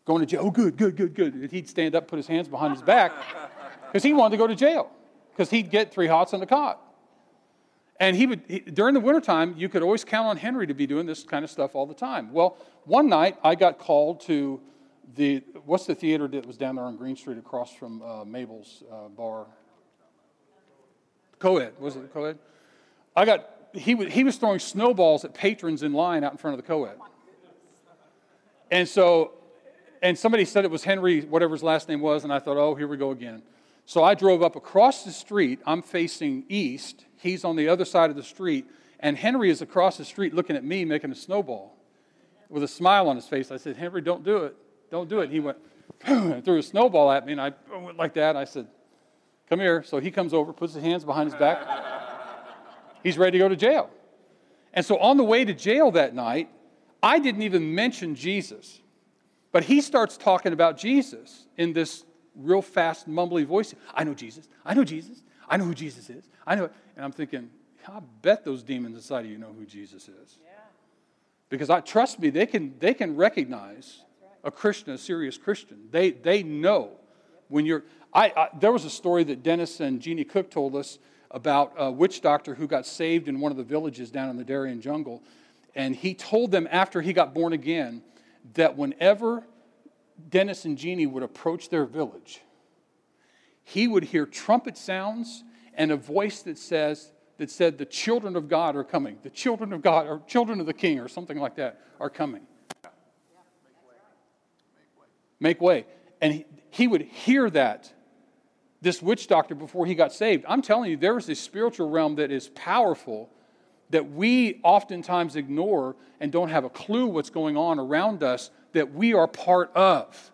Going to jail. Oh, good, good, good, good. And he'd stand up, put his hands behind his back, because he wanted to go to jail, because he'd get three hots on the cot. And he would he, during the wintertime, you could always count on Henry to be doing this kind of stuff all the time. Well, one night, I got called to the, what's the theater that was down there on Green Street across from uh, Mabel's uh, bar? Co-ed. Was it Co-ed? I got, he, w- he was throwing snowballs at patrons in line out in front of the Co-ed. And so, and somebody said it was Henry, whatever his last name was, and I thought, oh, here we go again. So I drove up across the street. I'm facing east. He's on the other side of the street, and Henry is across the street looking at me making a snowball with a smile on his face. I said, Henry, don't do it. Don't do it. And he went, threw a snowball at me, and I went like that. I said, come here. So he comes over, puts his hands behind his back. He's ready to go to jail. And so on the way to jail that night, I didn't even mention Jesus. But he starts talking about Jesus in this real fast, mumbly voice. I know Jesus. I know Jesus. I know who Jesus is. I know it. And I'm thinking, I bet those demons inside of you know who Jesus is. Yeah. Because I trust me, they can they can recognize a Christian, a serious Christian. They they know when you're. I, I there was a story that Dennis and Jeannie Cook told us about a witch doctor who got saved in one of the villages down in the Darien jungle, and he told them after he got born again that whenever Dennis and Jeannie would approach their village, he would hear trumpet sounds and a voice that says that said the children of God are coming, the children of God or children of the King or something like that are coming. Make way. And he, he would hear that, this witch doctor, before he got saved. I'm telling you, there is a spiritual realm that is powerful that we oftentimes ignore and don't have a clue what's going on around us that we are part of.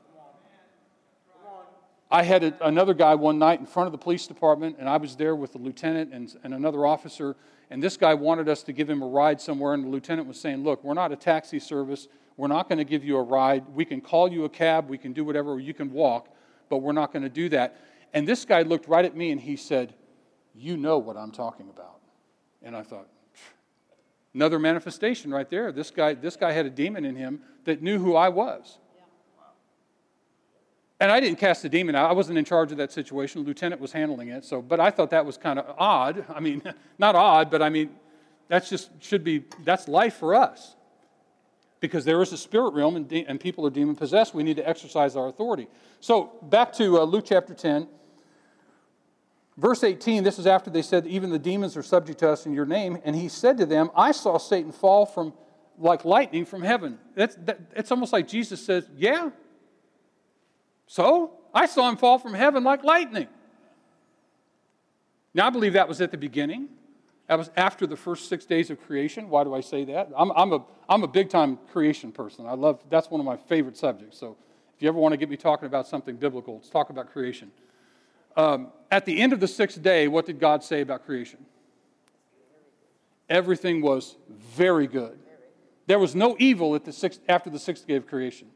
I had a, another guy one night in front of the police department, and I was there with the lieutenant and, and another officer, and this guy wanted us to give him a ride somewhere, and the lieutenant was saying, look, we're not a taxi service. We're not going to give you a ride. We can call you a cab. We can do whatever. You can walk, but we're not going to do that. And this guy looked right at me and he said, you know what I'm talking about. And I thought, another manifestation right there. This guy, this guy had a demon in him that knew who I was. Yeah. Wow. And I didn't cast the demon out. I wasn't in charge of that situation. The lieutenant was handling it. So, but I thought that was kind of odd. I mean, not odd, but I mean, that's just should be, that's life for us. Because there is a spirit realm and, de- and people are demon-possessed. We need to exercise our authority. So back to uh, Luke chapter ten. Verse eighteen, this is after they said, even the demons are subject to us in your name. And he said to them, I saw Satan fall from like lightning from heaven. That's, that, it's almost like Jesus says, yeah. So I saw him fall from heaven like lightning. Now I believe that was at the beginning. That was after the first six days of creation. Why do I say that? I'm, I'm a I'm a big time creation person. I love that's one of my favorite subjects. So If you ever want to get me talking about something biblical, let's talk about creation. Um, at the end of the sixth day, what did God say about creation? Everything was very good. There was no evil at the sixth, after the sixth day of creation.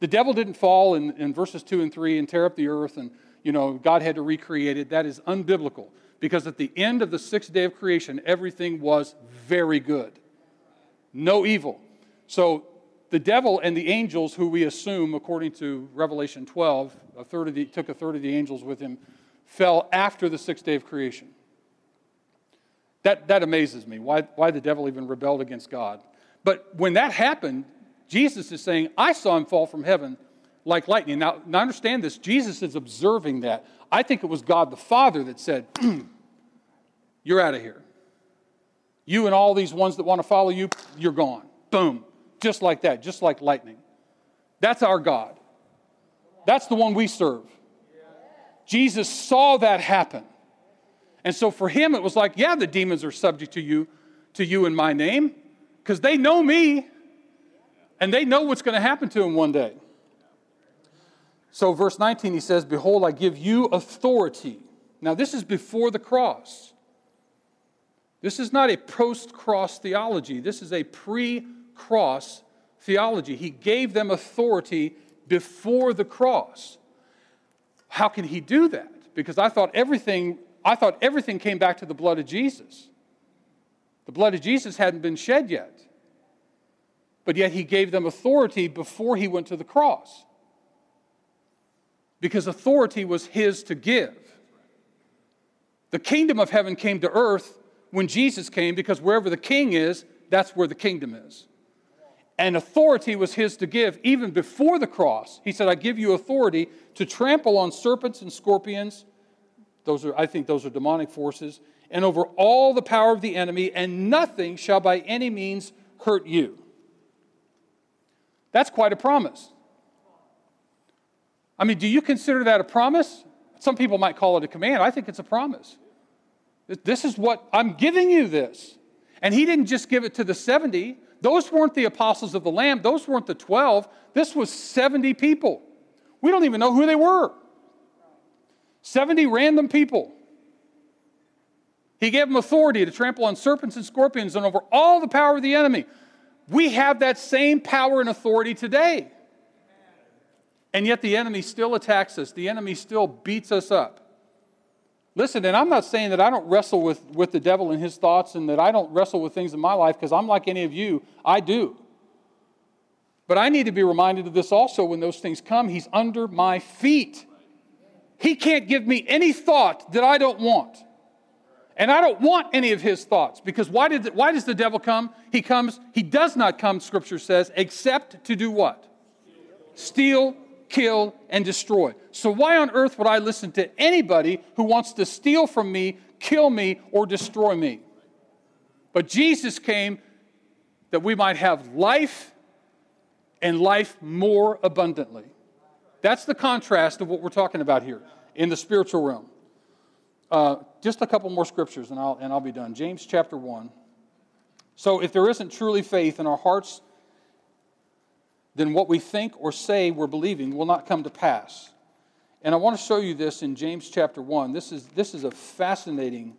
The devil didn't fall in, in verses two and three and tear up the earth and, you know, God had to recreate it. That is unbiblical because at the end of the sixth day of creation, everything was very good. No evil. So the devil and the angels, who we assume, according to Revelation twelve, a third of the, took a third of the angels with him, fell after the sixth day of creation. That that amazes me, why, why the devil even rebelled against God. But when that happened, Jesus is saying, I saw him fall from heaven like lightning. Now, now understand this, Jesus is observing that. I think it was God the Father that said, you're out of here. You and all these ones that want to follow you, you're gone. Boom. Just like that, just like lightning. That's our God. That's the one we serve. Jesus saw that happen. And so for him, it was like, yeah, the demons are subject to you, to you in my name, because they know me, and they know what's going to happen to them one day. So verse nineteen, he says, behold, I give you authority. Now, this is before the cross. This is not a post-cross theology. This is a pre-cross theology. He gave them authority before the cross. How can he do that? Because I thought everything... I thought everything came back to the blood of Jesus. The blood of Jesus hadn't been shed yet. But yet he gave them authority before he went to the cross. Because authority was his to give. The kingdom of heaven came to earth when Jesus came, because wherever the king is, that's where the kingdom is. And authority was his to give even before the cross. He said, I give you authority to trample on serpents and scorpions. Those are, I think those are demonic forces, and over all the power of the enemy, and nothing shall by any means hurt you. That's quite a promise. I mean, do you consider that a promise? Some people might call it a command. I think it's a promise. This is what, I'm giving you this. And he didn't just give it to the seventy. Those weren't the apostles of the Lamb. Those weren't the twelve. This was seventy people. We don't even know who they were. seventy random people. He gave them authority to trample on serpents and scorpions and over all the power of the enemy. We have that same power and authority today. And yet the enemy still attacks us. The enemy still beats us up. Listen, and I'm not saying that I don't wrestle with, with the devil and his thoughts and that I don't wrestle with things in my life, because I'm like any of you. I do. But I need to be reminded of this also when those things come. He's under my feet. He can't give me any thought that I don't want. And I don't want any of his thoughts. Because why did the, why does the devil come? He comes, he does not come, Scripture says, except to do what? Steal, kill, and destroy. So why on earth would I listen to anybody who wants to steal from me, kill me, or destroy me? But Jesus came that we might have life and life more abundantly. That's the contrast of what we're talking about here in the spiritual realm. Uh, just a couple more scriptures and I'll, and I'll be done. James chapter one. So if there isn't truly faith in our hearts, then what we think or say we're believing will not come to pass. And I want to show you this in James chapter one. This is, this is a fascinating,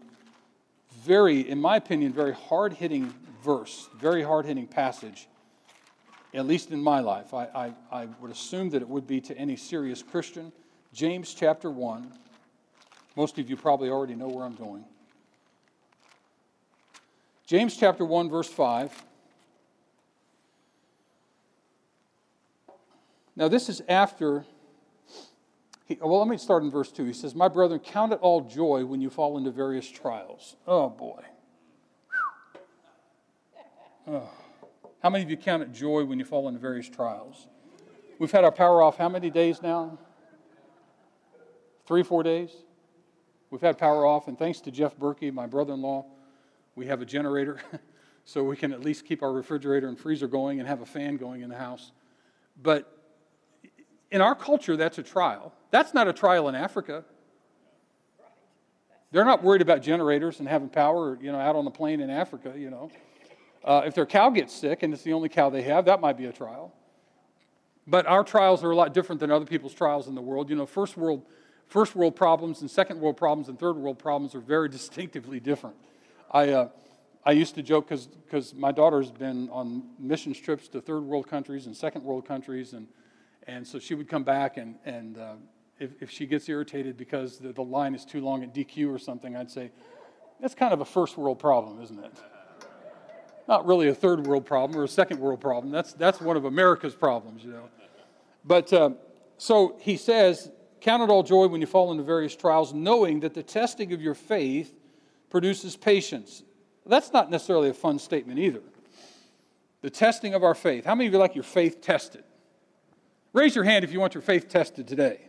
very, in my opinion, very hard-hitting verse, very hard-hitting passage. At least in my life. I, I, I would assume that it would be to any serious Christian. James chapter one. Most of you probably already know where I'm going. James chapter one, verse five. Now this is after... He, well, let me start in verse two. He says, my brethren, count it all joy when you fall into various trials. Oh, boy. Oh. How many of you count it joy when you fall into various trials? We've had our power off how many days now? Three, four days? We've had power off, and thanks to Jeff Berkey, my brother-in-law, we have a generator, so we can at least keep our refrigerator and freezer going and have a fan going in the house. But in our culture, that's a trial. That's not a trial in Africa. They're not worried about generators and having power, you know, out on the plain in Africa, you know. Uh, if their cow gets sick and it's the only cow they have, that might be a trial. But our trials are a lot different than other people's trials in the world. You know, first world, first world problems and second world problems and third world problems are very distinctively different. I uh, I used to joke because because my daughter's been on missions trips to third world countries and second world countries, and and so she would come back and and uh, if if she gets irritated because the, the line is too long at D Q or something, I'd say that's kind of a first world problem, isn't it? Not really a third world problem or a second world problem. That's that's one of America's problems, you know. But uh, so he says, count it all joy when you fall into various trials, knowing that the testing of your faith produces patience. That's not necessarily a fun statement either. The testing of our faith. How many of you like your faith tested? Raise your hand if you want your faith tested today.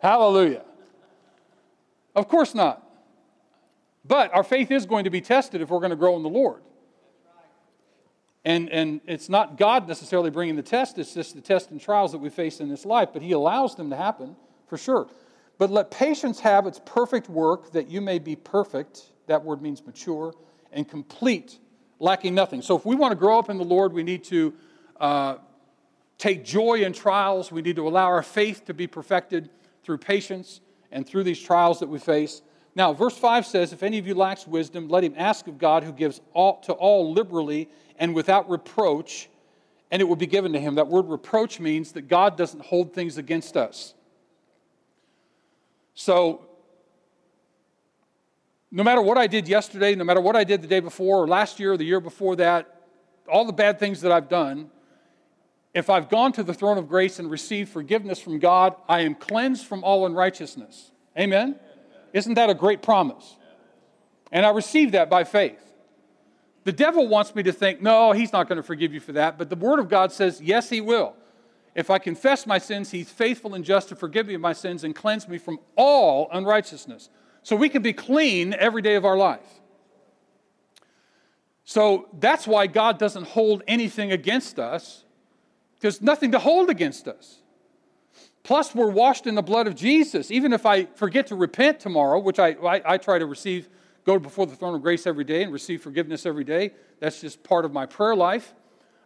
Hallelujah. Of course not. But our faith is going to be tested if we're going to grow in the Lord. And and it's not God necessarily bringing the test. It's just the tests and trials that we face in this life. But he allows them to happen, for sure. But let patience have its perfect work, that you may be perfect. That word means mature and complete, lacking nothing. So if we want to grow up in the Lord, we need to uh, take joy in trials. We need to allow our faith to be perfected through patience and through these trials that we face. Now, verse five says, if any of you lacks wisdom, let him ask of God, who gives all to all liberally and without reproach, and it will be given to him. That word reproach means that God doesn't hold things against us. So, no matter what I did yesterday, no matter what I did the day before, or last year, or the year before that, all the bad things that I've done, if I've gone to the throne of grace and received forgiveness from God, I am cleansed from all unrighteousness. Amen? Isn't that a great promise? And I received that by faith. The devil wants me to think, no, he's not going to forgive you for that. But the Word of God says, yes, he will. If I confess my sins, he's faithful and just to forgive me of my sins and cleanse me from all unrighteousness. So we can be clean every day of our life. So that's why God doesn't hold anything against us, because nothing to hold against us. Plus, we're washed in the blood of Jesus. Even if I forget to repent tomorrow, which I, I, I try to receive, go before the throne of grace every day and receive forgiveness every day. That's just part of my prayer life.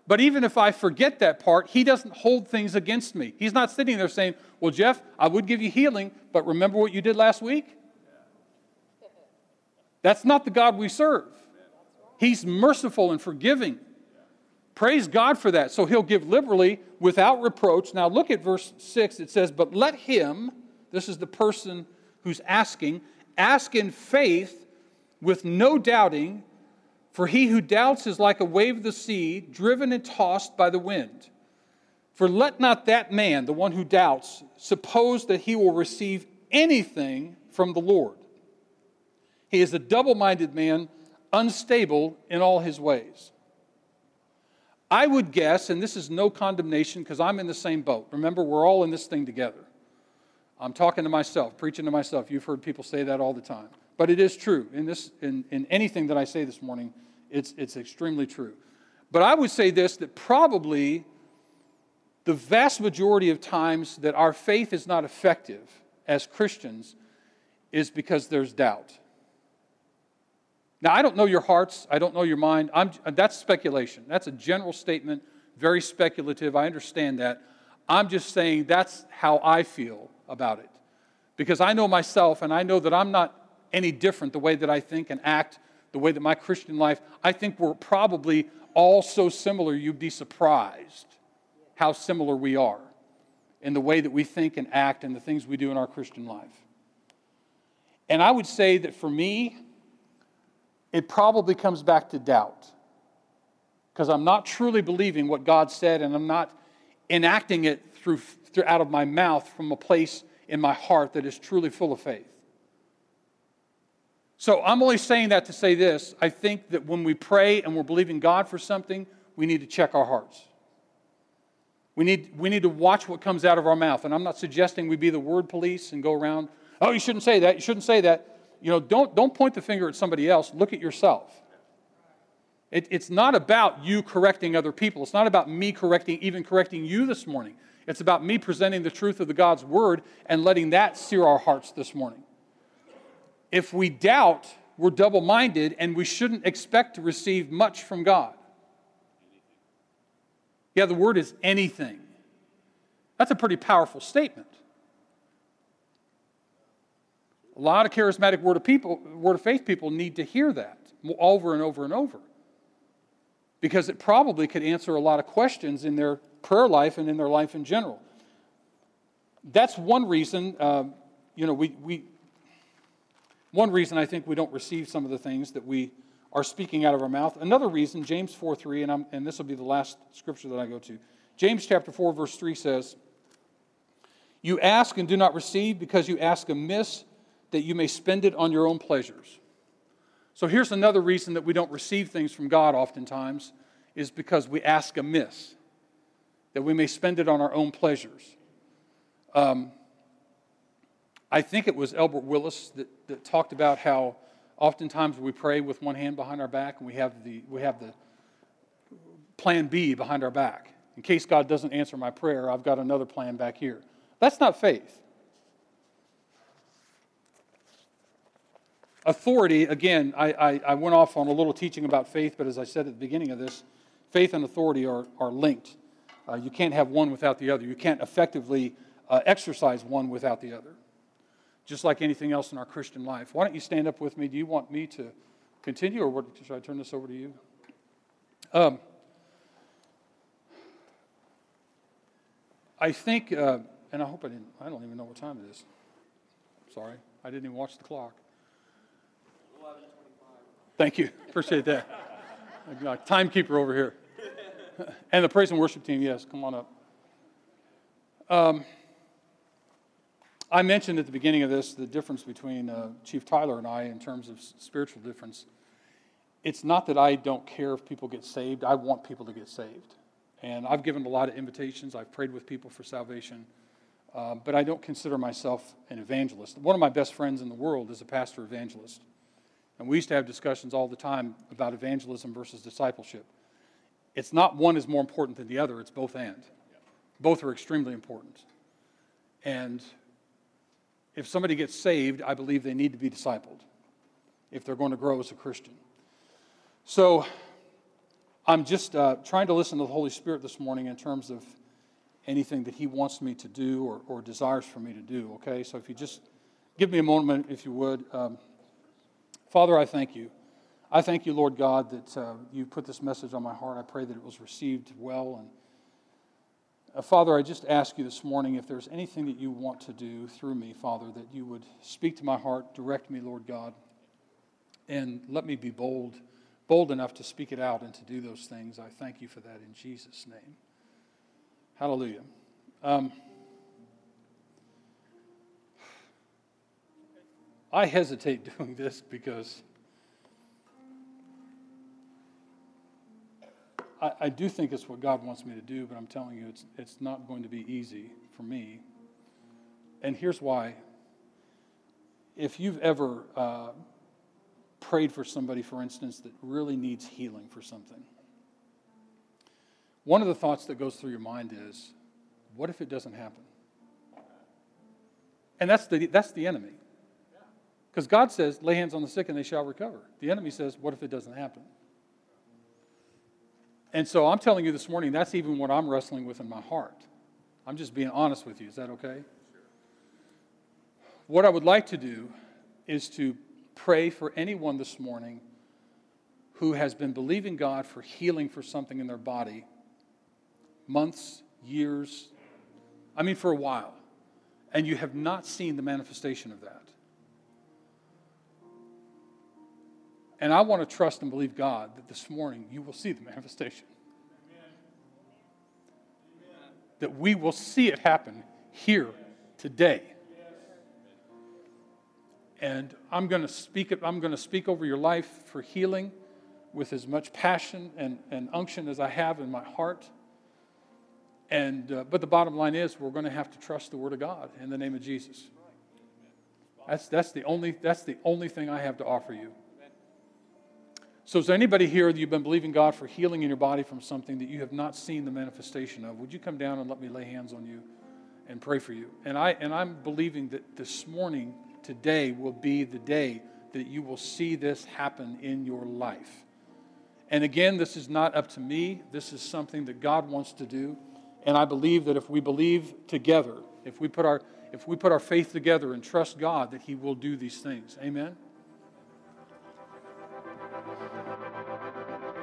But even if I forget that part, he doesn't hold things against me. He's not sitting there saying, well, Jeff, I would give you healing, but remember what you did last week? That's not the God we serve. He's merciful and forgiving. Praise God for that. So he'll give liberally without reproach. Now look at verse six. It says, but let him, this is the person who's asking, ask in faith with no doubting, for he who doubts is like a wave of the sea, driven and tossed by the wind. For let not that man, the one who doubts, suppose that he will receive anything from the Lord. He is a double-minded man, unstable in all his ways. I would guess, and this is no condemnation because I'm in the same boat. Remember, we're all in this thing together. I'm talking to myself, preaching to myself. You've heard people say that all the time. But it is true. In this, in, in anything that I say this morning, it's, it's extremely true. But I would say this, that probably the vast majority of times that our faith is not effective as Christians is because there's doubt. Now, I don't know your hearts. I don't know your mind. I'm, that's speculation. That's a general statement, very speculative. I understand that. I'm just saying that's how I feel about it, because I know myself, and I know that I'm not any different the way that I think and act, the way that my Christian life. I think we're probably all so similar, you'd be surprised how similar we are in the way that we think and act and the things we do in our Christian life. And I would say that for me, it probably comes back to doubt, because I'm not truly believing what God said, and I'm not enacting it through, through out of my mouth from a place in my heart that is truly full of faith. So I'm only saying that to say this. I think that when we pray and we're believing God for something, we need to check our hearts. We need, we need to watch what comes out of our mouth. And I'm not suggesting we be the word police and go around, oh, you shouldn't say that, you shouldn't say that. You know, don't, don't point the finger at somebody else. Look at yourself. It, it's not about you correcting other people. It's not about me correcting, even correcting you this morning. It's about me presenting the truth of the God's Word and letting that sear our hearts this morning. If we doubt, we're double-minded, and we shouldn't expect to receive much from God. Yeah, the word is anything. That's a pretty powerful statement. A lot of charismatic word of people, word of faith people need to hear that over and over and over, because it probably could answer a lot of questions in their prayer life and in their life in general. That's one reason, um, you know, we, we, one reason I think we don't receive some of the things that we are speaspeaking out of our mouth. Another reason, James four three, and, I'm, and this will be the last scripture that I go to. James chapter four, verse three says, "You ask and do not receive because you ask amiss, that you may spend it on your own pleasures." So here's another reason that we don't receive things from God oftentimes, is because we ask amiss, that we may spend it on our own pleasures. Um, I think it was Elbert Willis that, that talked about how oftentimes we pray with one hand behind our back, and we have the we have the plan B behind our back. In case God doesn't answer my prayer, I've got another plan back here. That's not faith. Authority, again, I, I, I went off on a little teaching about faith, but as I said at the beginning of this, faith and authority are, are linked. Uh, you can't have one without the other. You can't effectively uh, exercise one without the other, just like anything else in our Christian life. Why don't you stand up with me? Do you want me to continue, or what, should I turn this over to you? Um, I think, uh, and I hope I didn't, I don't even know what time it is. Sorry, I didn't even watch the clock. eleven twenty-five. Thank you, appreciate that. Timekeeper over here. And the praise and worship team, yes, come on up. Um. I mentioned at the beginning of this the difference between uh, Chief Tyler and I in terms of spiritual difference. It's not that I don't care if people get saved. I want people to get saved. And I've given a lot of invitations. I've prayed with people for salvation. Uh, but I don't consider myself an evangelist. One of my best friends in the world is a pastor evangelist. And we used to have discussions all the time about evangelism versus discipleship. It's not one is more important than the other. It's both and. Both are extremely important. And if somebody gets saved, I believe they need to be discipled if they're going to grow as a Christian. So I'm just uh, trying to listen to the Holy Spirit this morning in terms of anything that He wants me to do or, or desires for me to do, okay? So if you just give me a moment, if you would. Um, Father, I thank you. I thank you, Lord God, that uh, you put this message on my heart. I pray that it was received well, and Uh, Father, I just ask you this morning, if there's anything that you want to do through me, Father, that you would speak to my heart, direct me, Lord God, and let me be bold, bold enough to speak it out and to do those things. I thank you for that in Jesus' name. Hallelujah. Um, I hesitate doing this because I do think it's what God wants me to do, but I'm telling you, it's it's not going to be easy for me. And here's why. If you've ever uh, prayed for somebody, for instance, that really needs healing for something, one of the thoughts that goes through your mind is, what if it doesn't happen? And that's the that's the enemy. Because God says, lay hands on the sick and they shall recover. The enemy says, what if it doesn't happen? And so I'm telling you this morning, that's even what I'm wrestling with in my heart. I'm just being honest with you. Is that okay? Sure. What I would like to do is to pray for anyone this morning who has been believing God for healing for something in their body months, years, I mean for a while, and you have not seen the manifestation of that. And I want to trust and believe God that this morning you will see the manifestation. Amen. Amen. That we will see it happen here today. Yes. And I'm going to speak I'm going to speak over your life for healing with as much passion and, and unction as I have in my heart. And uh, but the bottom line is we're going to have to trust the Word of God in the name of Jesus. That's that's the only that's the only thing I have to offer you. So is there anybody here that you've been believing God for healing in your body from something that you have not seen the manifestation of? Would you come down and let me lay hands on you and pray for you? And, I, and I'm believing that this morning, today, will be the day that you will see this happen in your life. And again, this is not up to me. This is something that God wants to do. And I believe that if we believe together, if we put our if we put our faith together and trust God, that He will do these things. Amen.